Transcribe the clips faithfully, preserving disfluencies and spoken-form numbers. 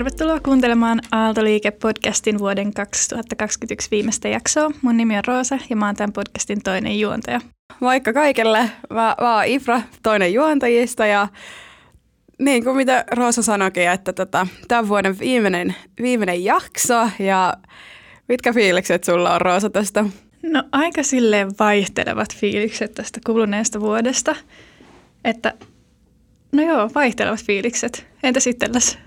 Tervetuloa kuuntelemaan Aalto-liike-podcastin vuoden kaksituhattakaksikymmentäyksi viimeistä jaksoa. Mun nimi on Roosa ja mä oon tämän podcastin toinen juontaja. Moikka kaikille! Mä, mä oon Ifra, toinen juontajista ja niin kuin mitä Roosa sanoikin, että tota, tämän vuoden viimeinen, viimeinen jakso ja mitkä fiilikset sulla on Roosa tästä? No aika silleen vaihtelevat fiilikset tästä kuluneesta vuodesta, että no joo, vaihtelevat fiilikset. Entäs itselläs?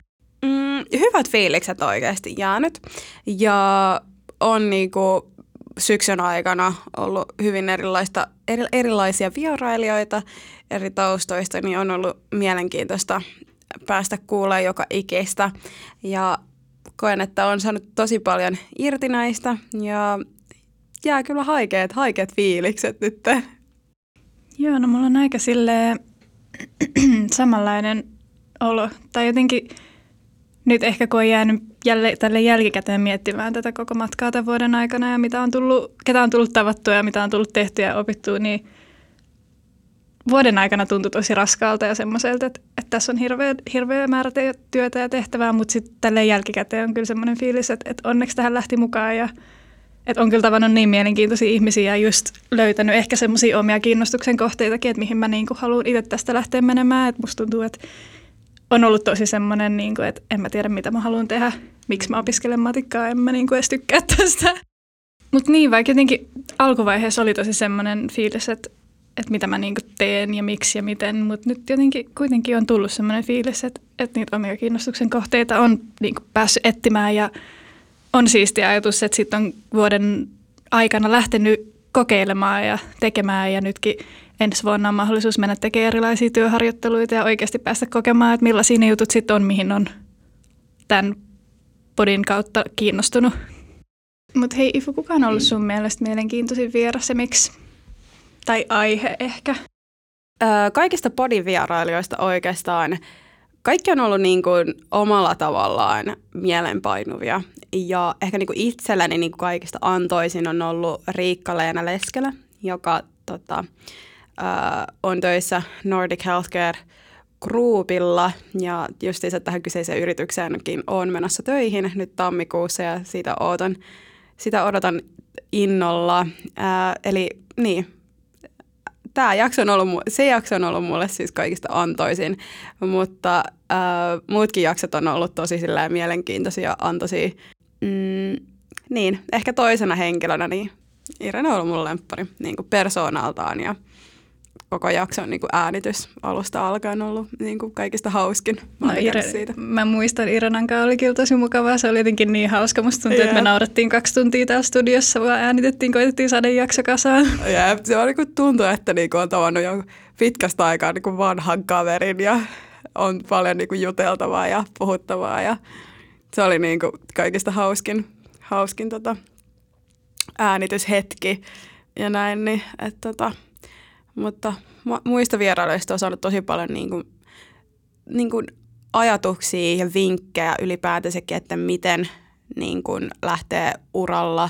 Mm, hyvät fiilikset oikeasti jäänyt ja on niinku syksyn aikana ollut hyvin erilaista, eri, erilaisia vierailijoita eri taustoista, niin on ollut mielenkiintoista päästä kuulemaan joka ikistä ja koen, että on saanut tosi paljon irti näistä ja jää kyllä haikeat, haikeat fiilikset nyt. Joo, no mulla on aika silleen samanlainen olo tai jotenkin nyt ehkä kun on jäänyt jälle, tälle jälkikäteen miettimään tätä koko matkaa tämän vuoden aikana ja mitä on tullut, ketä on tullut tavattua ja mitä on tullut tehtyä ja opittua, niin vuoden aikana tuntui tosi raskaalta ja semmoiselta, että, että tässä on hirveä, hirveä määrä te- työtä ja tehtävää, mutta sitten tälle jälkikäteen on kyllä semmoinen fiilis, että, että onneksi tähän lähti mukaan ja että on kyllä tavannut niin mielenkiintoisia ihmisiä ja just löytänyt ehkä semmoisia omia kiinnostuksen kohteitakin, että mihin mä niin kuin haluan itse tästä lähteä menemään, että musta tuntuu, että on ollut tosi semmoinen, niin kuin, että en mä tiedä, mitä mä haluan tehdä, miksi mä opiskelen matikkaa, en mä niin kuin edes tykkää tästä. Mutta niin, vaikka jotenkin alkuvaiheessa oli tosi semmoinen fiilis, että, että mitä mä niin kuin teen ja miksi ja miten, mutta nyt jotenkin kuitenkin on tullut semmoinen fiilis, että, että niitä omia kiinnostuksen kohteita on niin kuin päässyt etsimään ja on siistiä ajatus, että sitten on vuoden aikana lähtenyt kokeilemaan ja tekemään ja nytkin ensi vuonna on mahdollisuus mennä tekemään erilaisia työharjoitteluita ja oikeasti päästä kokemaan, että millaisia ne jutut sitten on, mihin on tämän podin kautta kiinnostunut. Mutta hei Ifu, kuka on ollut sun mielestä mielenkiintoisin vieras ja miksi? Tai aihe ehkä? Öö, kaikista podin vierailijoista oikeastaan kaikki on ollut niin kuin omalla tavallaan mielenpainuvia. Ja ehkä niin kuin itselläni niin kuin kaikista antoisin on ollut Riikka-Leena Leskelä, joka tota, Uh, on töissä Nordic Healthcare Groupilla ja justiinsa tähän kyseiseen yritykseenkin olen menossa töihin nyt tammikuussa ja siitä odotan, sitä odotan innolla. Uh, eli niin, tämä jakso on ollut, se jakso on ollut mulle siis kaikista antoisin, mutta uh, muutkin jaksot on ollut tosi silleen mielenkiintoisia, antoisia. Mm, niin, ehkä toisena henkilönä niin Irene on ollut mun lemppari niin kuin persoonaltaan ja koko jakson niin kuin äänitys alusta alkaen on ollut niin kuin kaikista hauskin. Mä, no, Irene, siitä. Mä muistan, Irenan kanssa oli kyllä tosi mukavaa. Se oli jotenkin niin hauska. Musta tuntuu, yeah. että me naurattiin kaksi tuntia täällä studiossa, vaan äänitettiin, koitettiin saada jakso kasaan. Yeah. Se on, niin kuin tuntuu, että niin kuin on tavannut jo pitkästä aikaa niin kuin vanhan kaverin ja on paljon niin kuin juteltavaa ja puhuttavaa. Ja se oli niin kuin kaikista hauskin, hauskin tota äänityshetki ja näin. Niin, että tota, mutta muista vierailuista on saanut tosi paljon niin kuin, niin kuin ajatuksia ja vinkkejä ylipäätänsäkin, että miten niin kuin lähtee uralla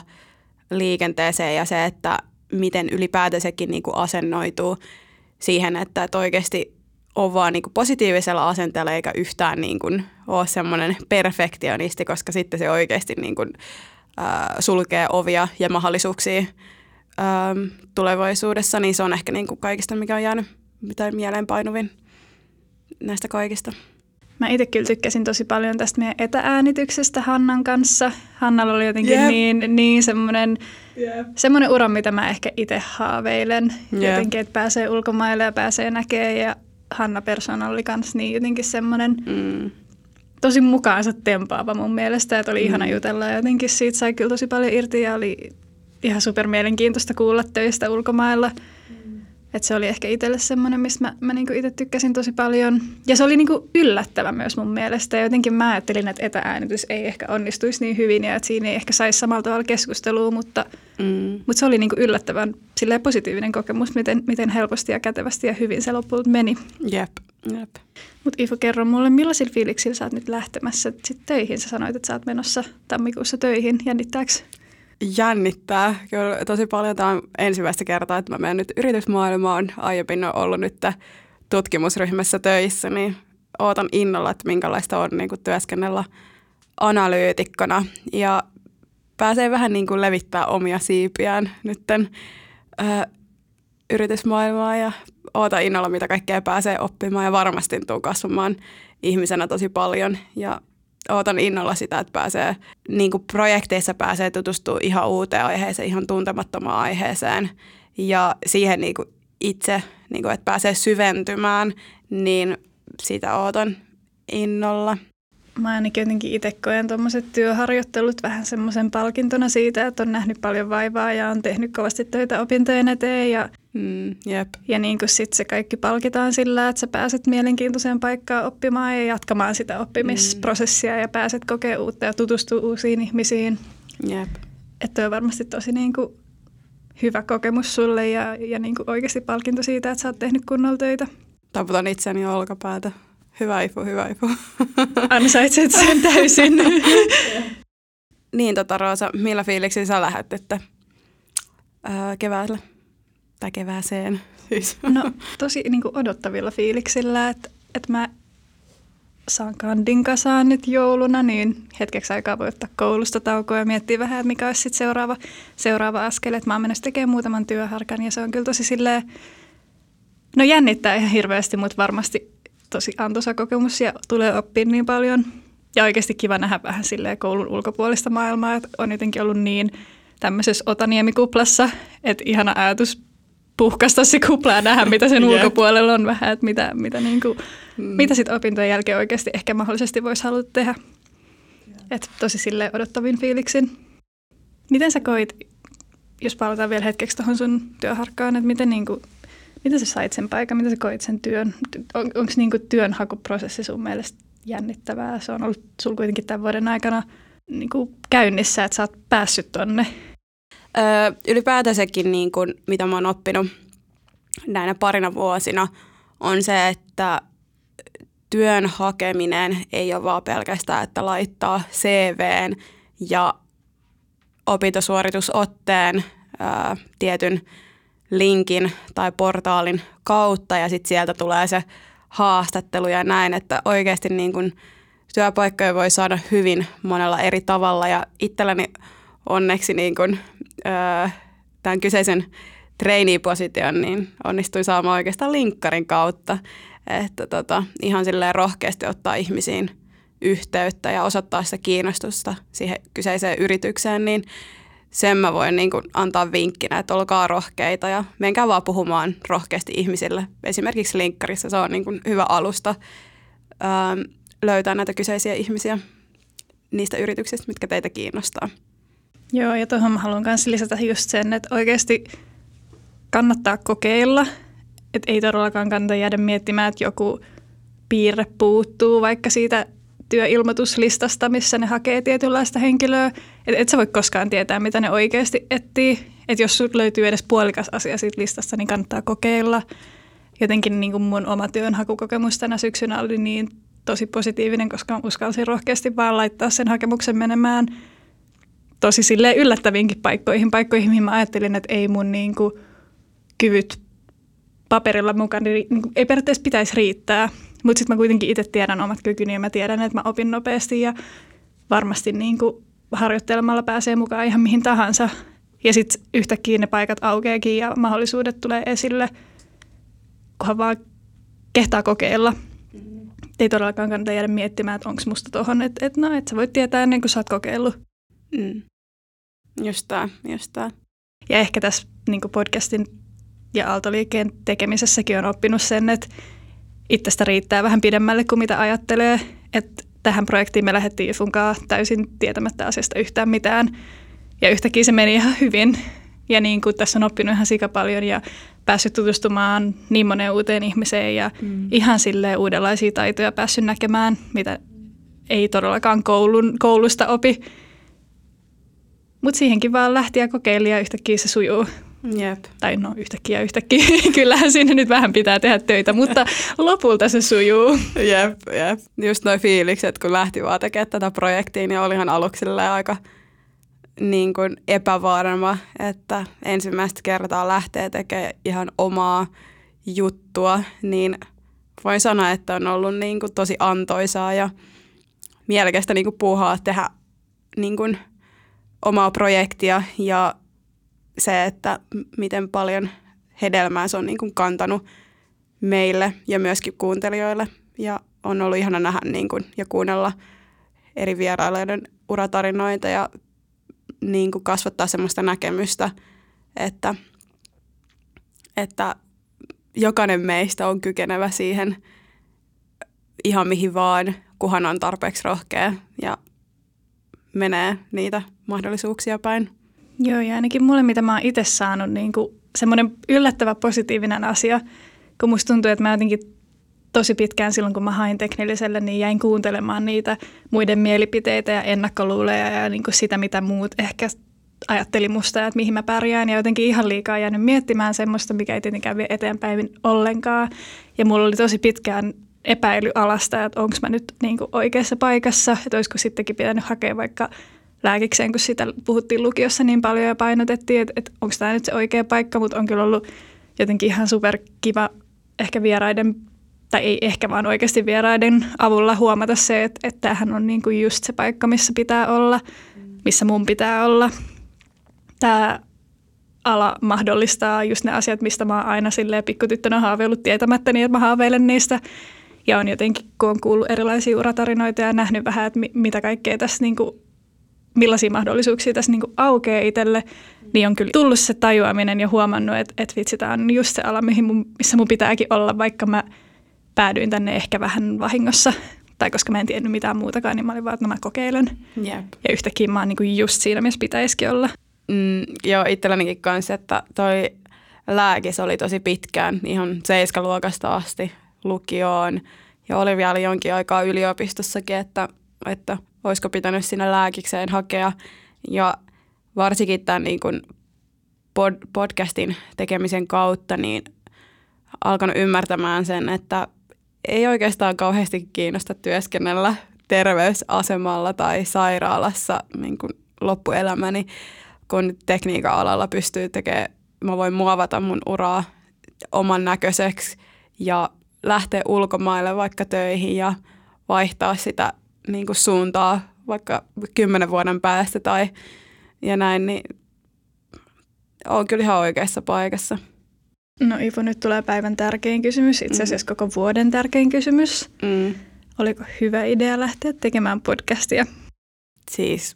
liikenteeseen ja se, että miten ylipäätänsäkin niin kuin asennoituu siihen, että, että oikeasti on vaan niin kuin positiivisella asenteella eikä yhtään niin kuin ole semmoinen perfektionisti, koska sitten se oikeasti niin kuin, äh, sulkee ovia ja mahdollisuuksia tulevaisuudessa, niin se on ehkä niin kuin kaikista, mikä on jäänyt tai mieleenpainuvin näistä kaikista. Mä itse kyllä tykkäsin tosi paljon tästä meidän etääänityksestä Hannan kanssa. Hannalla oli jotenkin yep. niin, niin semmoinen yep. semmoinen ura, mitä mä ehkä itse haaveilen. Yep. Jotenkin, että pääsee ulkomaille ja pääsee näkemään ja Hanna persona oli kanssa niin jotenkin semmoinen mm. tosi mukaansa tempaava mun mielestä, että oli mm. ihana jutella ja jotenkin siitä sai kyllä tosi paljon irti ja oli ihan super mielenkiintoista kuulla töistä ulkomailla. Mm. Et se oli ehkä itselle semmoinen, mistä mä, mä niinku itse tykkäsin tosi paljon. Ja se oli niinku yllättävä myös mun mielestä. Ja jotenkin mä ajattelin, että etääänitys ei ehkä onnistuisi niin hyvin ja että siinä ei ehkä saisi samalla tavalla keskustelua, mutta, mm. mutta se oli niinku yllättävän silleen positiivinen kokemus, miten, miten helposti ja kätevästi ja hyvin se lopulta meni. Jep, jep. Mutta Ifu, kerro mulle, millaisilla fiiliksillä sä oot nyt lähtemässä sit töihin? Sä sanoit, että sä oot menossa tammikuussa töihin. Jännittääkö? Jännittää kyllä tosi paljon. Tämä on ensimmäistä kertaa, että mä menen nyt yritysmaailmaan. Aiemmin on ollut nyt tutkimusryhmässä töissä, niin ootan innolla, että minkälaista on niin kuin työskennellä analyytikkona ja pääsee vähän niin kuin levittämään omia siipiään nytten ö, yritysmaailmaa ja ootan innolla, mitä kaikkea pääsee oppimaan ja varmasti tuun kasvamaan ihmisenä tosi paljon ja ootan innolla sitä, että pääsee, niin kuin projekteissa pääsee tutustumaan ihan uuteen aiheeseen, ihan tuntemattomaan aiheeseen ja siihen niin kuin itse, niin kuin, että pääsee syventymään, niin sitä ootan innolla. Mä ainakin jotenkin itse koen tuommoiset työharjoittelut vähän semmoisen palkintona siitä, että on nähnyt paljon vaivaa ja on tehnyt kovasti töitä opintojen eteen. Ja, mm, jep. ja niin kuin sitten se kaikki palkitaan sillä, että sä pääset mielenkiintoiseen paikkaan oppimaan ja jatkamaan sitä oppimisprosessia mm. ja pääset kokea uutta ja tutustua uusiin ihmisiin. Jep. Että on varmasti tosi niin kuin hyvä kokemus sulle ja, ja niin kuin oikeasti palkinto siitä, että sä oot tehnyt kunnolla töitä. Taputan itseni olkapäätä. Hyvä ifu, hyvä ifu. Ansaitset sen täysin. Niin tota Roosa, millä fiiliksi sä lähdet, että öö, keväällä tai kevääseen? Siis. No tosi niin kuin odottavilla fiiliksillä, että, että mä saan kandin kasaan nyt jouluna, niin hetkeksi aikaa voi ottaa koulusta taukoa ja miettiä vähän, että mikä olisi sitten seuraava, seuraava askel. Että mä oon mennessä tekemään muutaman työharkan ja se on kyllä tosi silleen, no jännittää ihan hirveästi, mutta varmasti tosi antoisa kokemus ja tulee oppia niin paljon. Ja oikeasti kiva nähdä vähän silleen koulun ulkopuolista maailmaa, että on jotenkin ollut niin tämmöisessä Otaniemi-kuplassa, että ihana ajatus puhkasta se kuplaa ja nähdä, mitä sen ulkopuolella on vähän, että mitä, mitä, niinku, mm. mitä sitten opintojen jälkeen oikeasti ehkä mahdollisesti voisi haluta tehdä. Että tosi silleen odottavin fiiliksin. Miten sä koit, jos palataan vielä hetkeksi tuohon sun työharkkaan, että miten niinku mitä sä sait sen paikan? Mitä sä koit sen työn? On, onko niinku työnhakuprosessi sun mielestä jännittävää? Se on ollut sulla kuitenkin tämän vuoden aikana niinku käynnissä, että sä oot päässyt tonne. Öö, ylipäätänsäkin, niin kun, mitä mä oon oppinut näinä parina vuosina, on se, että työn hakeminen ei ole vaan pelkästään, että laittaa C V:n ja opintosuoritusotteen öö, tietyn linkin tai portaalin kautta ja sitten sieltä tulee se haastattelu ja näin, että oikeasti niin kun työpaikkoja voi saada hyvin monella eri tavalla ja itselläni onneksi niin kun, öö, tämän kyseisen trainee-position niin onnistuin saamaan oikeastaan Linkkarin kautta, että tota, ihan silleen rohkeasti ottaa ihmisiin yhteyttä ja osoittaa sitä kiinnostusta siihen kyseiseen yritykseen, niin sen mä voin niin kuin antaa vinkkinä, että olkaa rohkeita ja menkää vaan puhumaan rohkeasti ihmisille. Esimerkiksi Linkkarissa se on niin kuin hyvä alusta öö, löytää näitä kyseisiä ihmisiä niistä yrityksistä, mitkä teitä kiinnostaa. Joo, ja tuohon mä haluan kanssa lisätä just sen, että oikeasti kannattaa kokeilla. Että ei todellakaan kannata jäädä miettimään, että joku piirre puuttuu vaikka siitä työilmoituslistasta, missä ne hakee tietynlaista henkilöä. Et, et sä voi koskaan tietää, mitä ne oikeasti etsii. Että jos sut löytyy edes puolikas asia siitä listasta, niin kannattaa kokeilla. Jotenkin niin kuin mun oma työnhakukokemus tänä syksynä oli niin tosi positiivinen, koska uskalsin rohkeasti vaan laittaa sen hakemuksen menemään tosi silleen yllättäviinkin paikkoihin. Paikkoihin, mihin mä ajattelin, että ei mun niin kuin kyvyt paperilla mukaan, niin, niin kuin, ei periaatteessa pitäisi riittää. Mutta sitten mä kuitenkin itse tiedän omat kykyni ja mä tiedän, että mä opin nopeasti ja varmasti niin kuin harjoittelemalla pääsee mukaan ihan mihin tahansa. Ja sitten yhtäkkiä ne paikat aukeekin ja mahdollisuudet tulee esille, kunhan vaan kehtaa kokeilla. Mm-hmm. Ei todellakaan kannata jäädä miettimään, että onko musta tohon, että et, no, et sä voit tietää ennen kuin sä oot kokeillut. Mm. Just tää, just tää. Ja ehkä tässä niin kuin podcastin ja Aalto-liikkeen tekemisessäkin on oppinut sen, että itsestä riittää vähän pidemmälle kuin mitä ajattelee, että tähän projektiin me lähdettiin Ifunkaan täysin tietämättä asiasta yhtään mitään ja yhtäkkiä se meni ihan hyvin ja niin kuin tässä on oppinut ihan sika paljon ja päässyt tutustumaan niin moneen uuteen ihmiseen ja mm. ihan silleen uudenlaisia taitoja päässyt näkemään, mitä ei todellakaan koulun, koulusta opi, mutta siihenkin vaan lähti ja kokeili ja yhtäkkiä se sujuu. Jep. Tai no yhtäkkiä yhtäkkiä. Kyllähän siinä nyt vähän pitää tehdä töitä, mutta lopulta se sujuu. Jep, jep. Just noi fiilikset, kun lähti vaan tekemään tätä projektia, niin olihan aluksi aika niin kuin epävarma, että ensimmäistä kertaa lähtee tekemään ihan omaa juttua, niin voin sanoa, että on ollut niin kuin tosi antoisaa ja mielekästä niin kuin puuhaa tehdä niin kuin omaa projektia ja se, että miten paljon hedelmää se on niin kuin kantanut meille ja myöskin kuuntelijoille. Ja on ollut ihana nähdä niin kuin, ja kuunnella eri vierailijoiden uratarinoita ja niin kuin kasvattaa semmoista näkemystä, että, että jokainen meistä on kykenevä siihen ihan mihin vaan, kunhan on tarpeeksi rohkea ja menee niitä mahdollisuuksia päin. Joo, ja ainakin mulle, mitä mä oon itse saanut, niin kuin semmoinen yllättävä positiivinen asia, kun musta tuntuu, että mä jotenkin tosi pitkään silloin, kun mä hain teknilliselle, niin jäin kuuntelemaan niitä muiden mielipiteitä ja ennakkoluuleja ja niin kuin sitä, mitä muut ehkä ajatteli musta ja että mihin mä pärjään. Ja jotenkin ihan liikaa jäänyt miettimään semmoista, mikä ei tietenkään vie eteenpäin ollenkaan. Ja mulla oli tosi pitkään epäily alasta, että onko mä nyt niin kuin oikeassa paikassa, että olisiko sittenkin pitänyt hakea vaikka lääkikseen, kun sitä puhuttiin lukiossa niin paljon ja painotettiin, että, että onko tämä nyt se oikea paikka, mutta on kyllä ollut jotenkin ihan superkiva ehkä vieraiden, tai ei ehkä vaan oikeasti vieraiden avulla huomata se, että, että tämähän on niin kuin just se paikka, missä pitää olla, missä mun pitää olla. Tämä ala mahdollistaa just ne asiat, mistä mä oon aina silleen pikkutyttönä haaveillut tietämättä niin, että mä haaveilen niistä. Ja on jotenkin, kun on kuullut erilaisia uratarinoita ja nähnyt vähän, että mitä kaikkea tässä niin kuin millaisia mahdollisuuksia tässä niinku aukeaa itselle, niin on kyllä tullut se tajuaminen ja huomannut, että, että vitsi, tämä on just se ala, mihin mun, missä mun pitääkin olla, vaikka mä päädyin tänne ehkä vähän vahingossa. Tai koska mä en tiennyt mitään muutakaan, niin mä olin vaan, että mä kokeilen. Yep. Ja yhtäkkiä mä oon niinku just siinä, missä pitäisikin olla. Mm, joo, itsellänikin kanssa, että toi lääkis oli tosi pitkään, ihan seiskaluokasta asti lukioon. Ja oli vielä jonkin aikaa yliopistossakin, että... että olisiko pitänyt sinne lääkikseen hakea. Ja varsinkin tämän niin kuin pod- podcastin tekemisen kautta niin alkanut ymmärtämään sen, että ei oikeastaan kauheasti kiinnosta työskennellä terveysasemalla tai sairaalassa niin kuin loppuelämäni, kun tekniikan alalla pystyy tekemään, mä voin muovata mun uraa oman näköiseksi ja lähteä ulkomaille vaikka töihin ja vaihtaa sitä niin kuin suuntaa vaikka kymmenen vuoden päästä tai ja näin, niin on kyllä ihan oikeassa paikassa. No Ivo, nyt tulee päivän tärkein kysymys, itse asiassa mm. koko vuoden tärkein kysymys. Mm. Oliko hyvä idea lähteä tekemään podcastia? Siis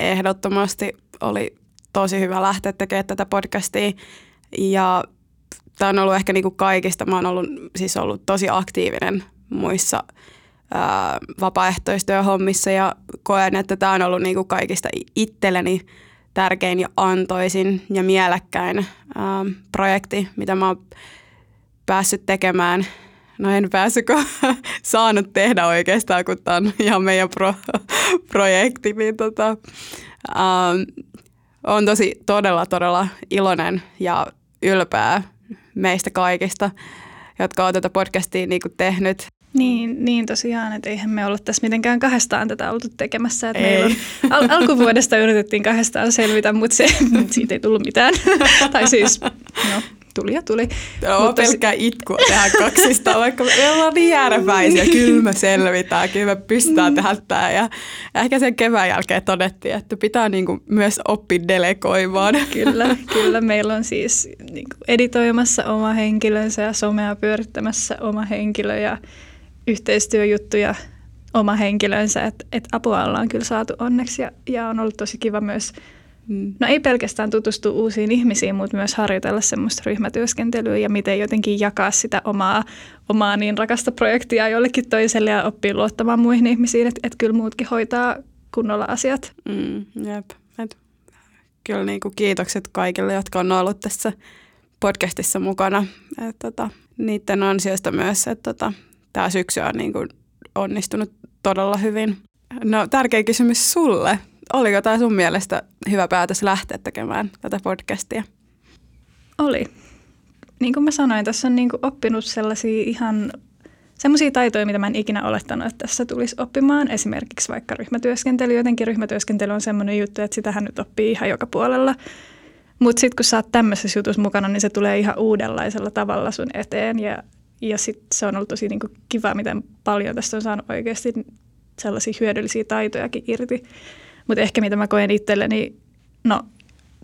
ehdottomasti oli tosi hyvä lähteä tekemään tätä podcastia ja tämä on ollut ehkä niin kuin kaikista, mä oon ollut, siis ollut tosi aktiivinen muissa vapaaehtoistyöhommissa ja koen, että tämä on ollut niinku kaikista itselleni tärkein ja antoisin ja mielekkäin ähm, projekti, mitä mä oon päässyt tekemään. No en päässyt, kun saanut tehdä oikeastaan, kun tämä on ihan meidän pro- projekti. Niin tota, ähm, on tosi todella, todella iloinen ja ylpeä meistä kaikista, jotka on tätä podcastia niinku tehnyt. Niin, niin tosiaan, että eihän me olla tässä mitenkään kahdestaan tätä oltu tekemässä. Että meillä on, al- alkuvuodesta yritettiin kahdestaan selvitä, mutta se, siitä ei tullut mitään. Tai siis, no, tuli ja tuli. Joo, pelkkää se... itkua tehdään kaksista, vaikka me ollaan niin ääräpäisiä. Kyllä me selvitään, kyllä me pystytään tehdä tämä. Ja ehkä sen kevään jälkeen todettiin, että pitää niinku myös oppia delegoimaan. Kyllä, kyllä. Meillä on siis niinku editoimassa oma henkilönsä ja somea pyörittämässä oma henkilö ja yhteistyöjuttuja oma henkilönsä, että et apua ollaan kyllä saatu onneksi ja, ja on ollut tosi kiva myös, mm. no ei pelkästään tutustua uusiin ihmisiin, mutta myös harjoitella semmoista ryhmätyöskentelyä ja miten jotenkin jakaa sitä omaa, omaa niin rakasta projektia jollekin toiselle ja oppii luottamaan muihin ihmisiin, että et kyllä muutkin hoitaa kunnolla asiat. Mm, jep. Et, kyllä niinku kiitokset kaikille, jotka on ollut tässä podcastissa mukana. Et, tota, niiden ansiosta myös, että tota, tämä syksy on niin kuin onnistunut todella hyvin. No tärkeä kysymys sulle. Oliko tämä sun mielestä hyvä päätös lähteä tekemään tätä podcastia? Oli. Niin kuin mä sanoin, tässä on niin kuin oppinut sellaisia ihan semmoisia taitoja, mitä mä en ikinä olettanut, että tässä tulisi oppimaan. Esimerkiksi vaikka ryhmätyöskentely. Jotenkin ryhmätyöskentely on semmoinen juttu, että sitähän nyt oppii ihan joka puolella. Mutta sitten kun sä oot tämmöisessä jutussa mukana, niin se tulee ihan uudenlaisella tavalla sun eteen ja Ja sitten se on ollut tosi niinku kiva, miten paljon tästä on saanut oikeasti sellaisia hyödyllisiä taitojakin irti. Mutta ehkä mitä mä koen itselleni, no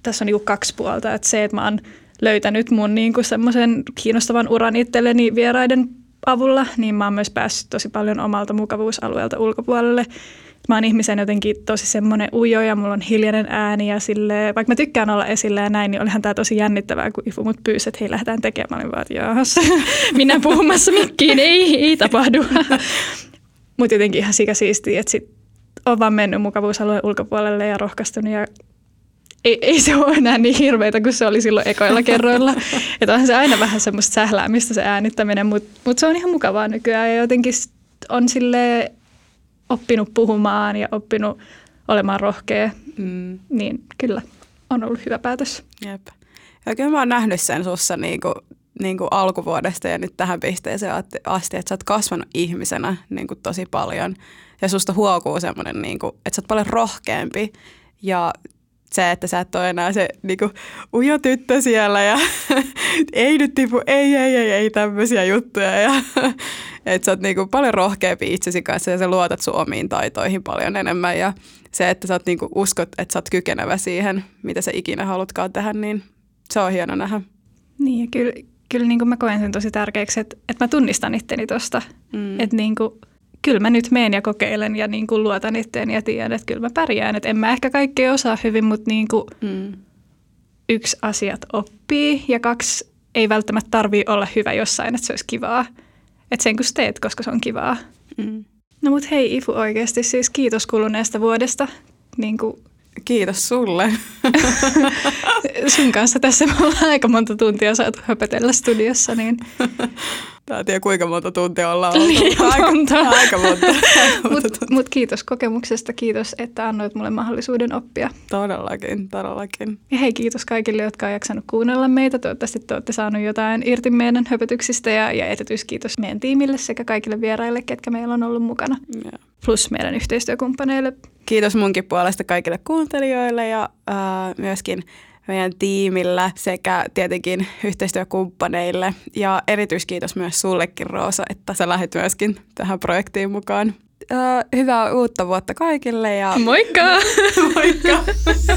tässä on niinku kaksi puolta, että se, että mä oon löytänyt mun niinku semmoisen kiinnostavan uran itselleni vieraiden avulla, niin mä oon myös päässyt tosi paljon omalta mukavuusalueelta ulkopuolelle. Mä oon ihmisen jotenkin tosi semmoinen ujo ja mulla on hiljainen ääni ja silleen, vaikka mä tykkään olla esillä ja näin, niin olihan tää tosi jännittävää, kun Ifu mut pyysi, että hei, lähdetään tekemään. Mä vaan, jaahas, minä puhumassa mikkiin, ei, ei tapahdu. Mut jotenkin ihan sikasiistiä, että sit oon vaan mennyt mukavuusalueen ulkopuolelle ja rohkaistunut ja ei, ei se ole enää niin hirveitä kuin se oli silloin ekoilla kerroilla. Että onhan se aina vähän semmoista sähläämistä se äänittäminen, mut, mut se on ihan mukavaa nykyään ja jotenkin on silleen oppinut puhumaan ja oppinut olemaan rohkea, mm. niin kyllä on ollut hyvä päätös. Jep. Ja kyllä mä oon nähnyt sen sussa niinku, niinku alkuvuodesta ja nyt tähän pisteeseen asti, että sä oot kasvanut ihmisenä niinku tosi paljon. Ja susta huokuu semmoinen, niinku, että sä oot paljon rohkeampi ja se, että sä et ole enää se niinku ujo tyttö siellä ja ei nyt tipu, ei, ei, ei, ei tämmöisiä juttuja ja että sä oot niinku paljon rohkeampi itsesi kanssa ja sä luotat sun omiin taitoihin paljon enemmän ja se, että sä oot niinku uskot, että sä oot kykenevä siihen, mitä sä ikinä halutkaan tehdä, niin se on hieno nähdä. Niin ja kyllä, kyllä niinku mä koen sen tosi tärkeäksi, että, että mä tunnistan itteni tosta, mm. että niinku kyllä mä nyt meen ja kokeilen ja niin kuin luotan itteeni ja tiedän, että kyllä mä pärjään. Et en mä ehkä kaikkea osaa hyvin, mutta niin kuin mm. yksi, asiat oppii ja kaksi, ei välttämättä tarvitse olla hyvä jossain, että se olisi kivaa. Että sen kun teet, koska se on kivaa. Mm. No mut hei Ifu oikeasti, siis kiitos kuluneesta vuodesta. Niin kuin kiitos sulle. Sun kanssa tässä me ollaan aika monta tuntia saatu höpötellä studiossa, niin tää en tiedä, kuinka monta tuntia ollaan ollut. Aika monta. Aika monta. monta Mutta mut kiitos kokemuksesta. Kiitos, että annoit mulle mahdollisuuden oppia. Todellakin, todellakin. Ja hei, kiitos kaikille, jotka on jaksanut kuunnella meitä. Toivottavasti te olette saaneet jotain irti meidän höpötyksistä. Ja, ja erityiskiitos meidän tiimille sekä kaikille vieraille, ketkä meillä on ollut mukana. Yeah. Plus meidän yhteistyökumppaneille. Kiitos munkin puolesta kaikille kuuntelijoille ja äh, myöskin meidän tiimillä sekä tietenkin yhteistyökumppaneille. Ja erityiskiitos myös sullekin, Roosa, että sä lähdit myöskin tähän projektiin mukaan. Öö, hyvää uutta vuotta kaikille ja moikka! Moikka!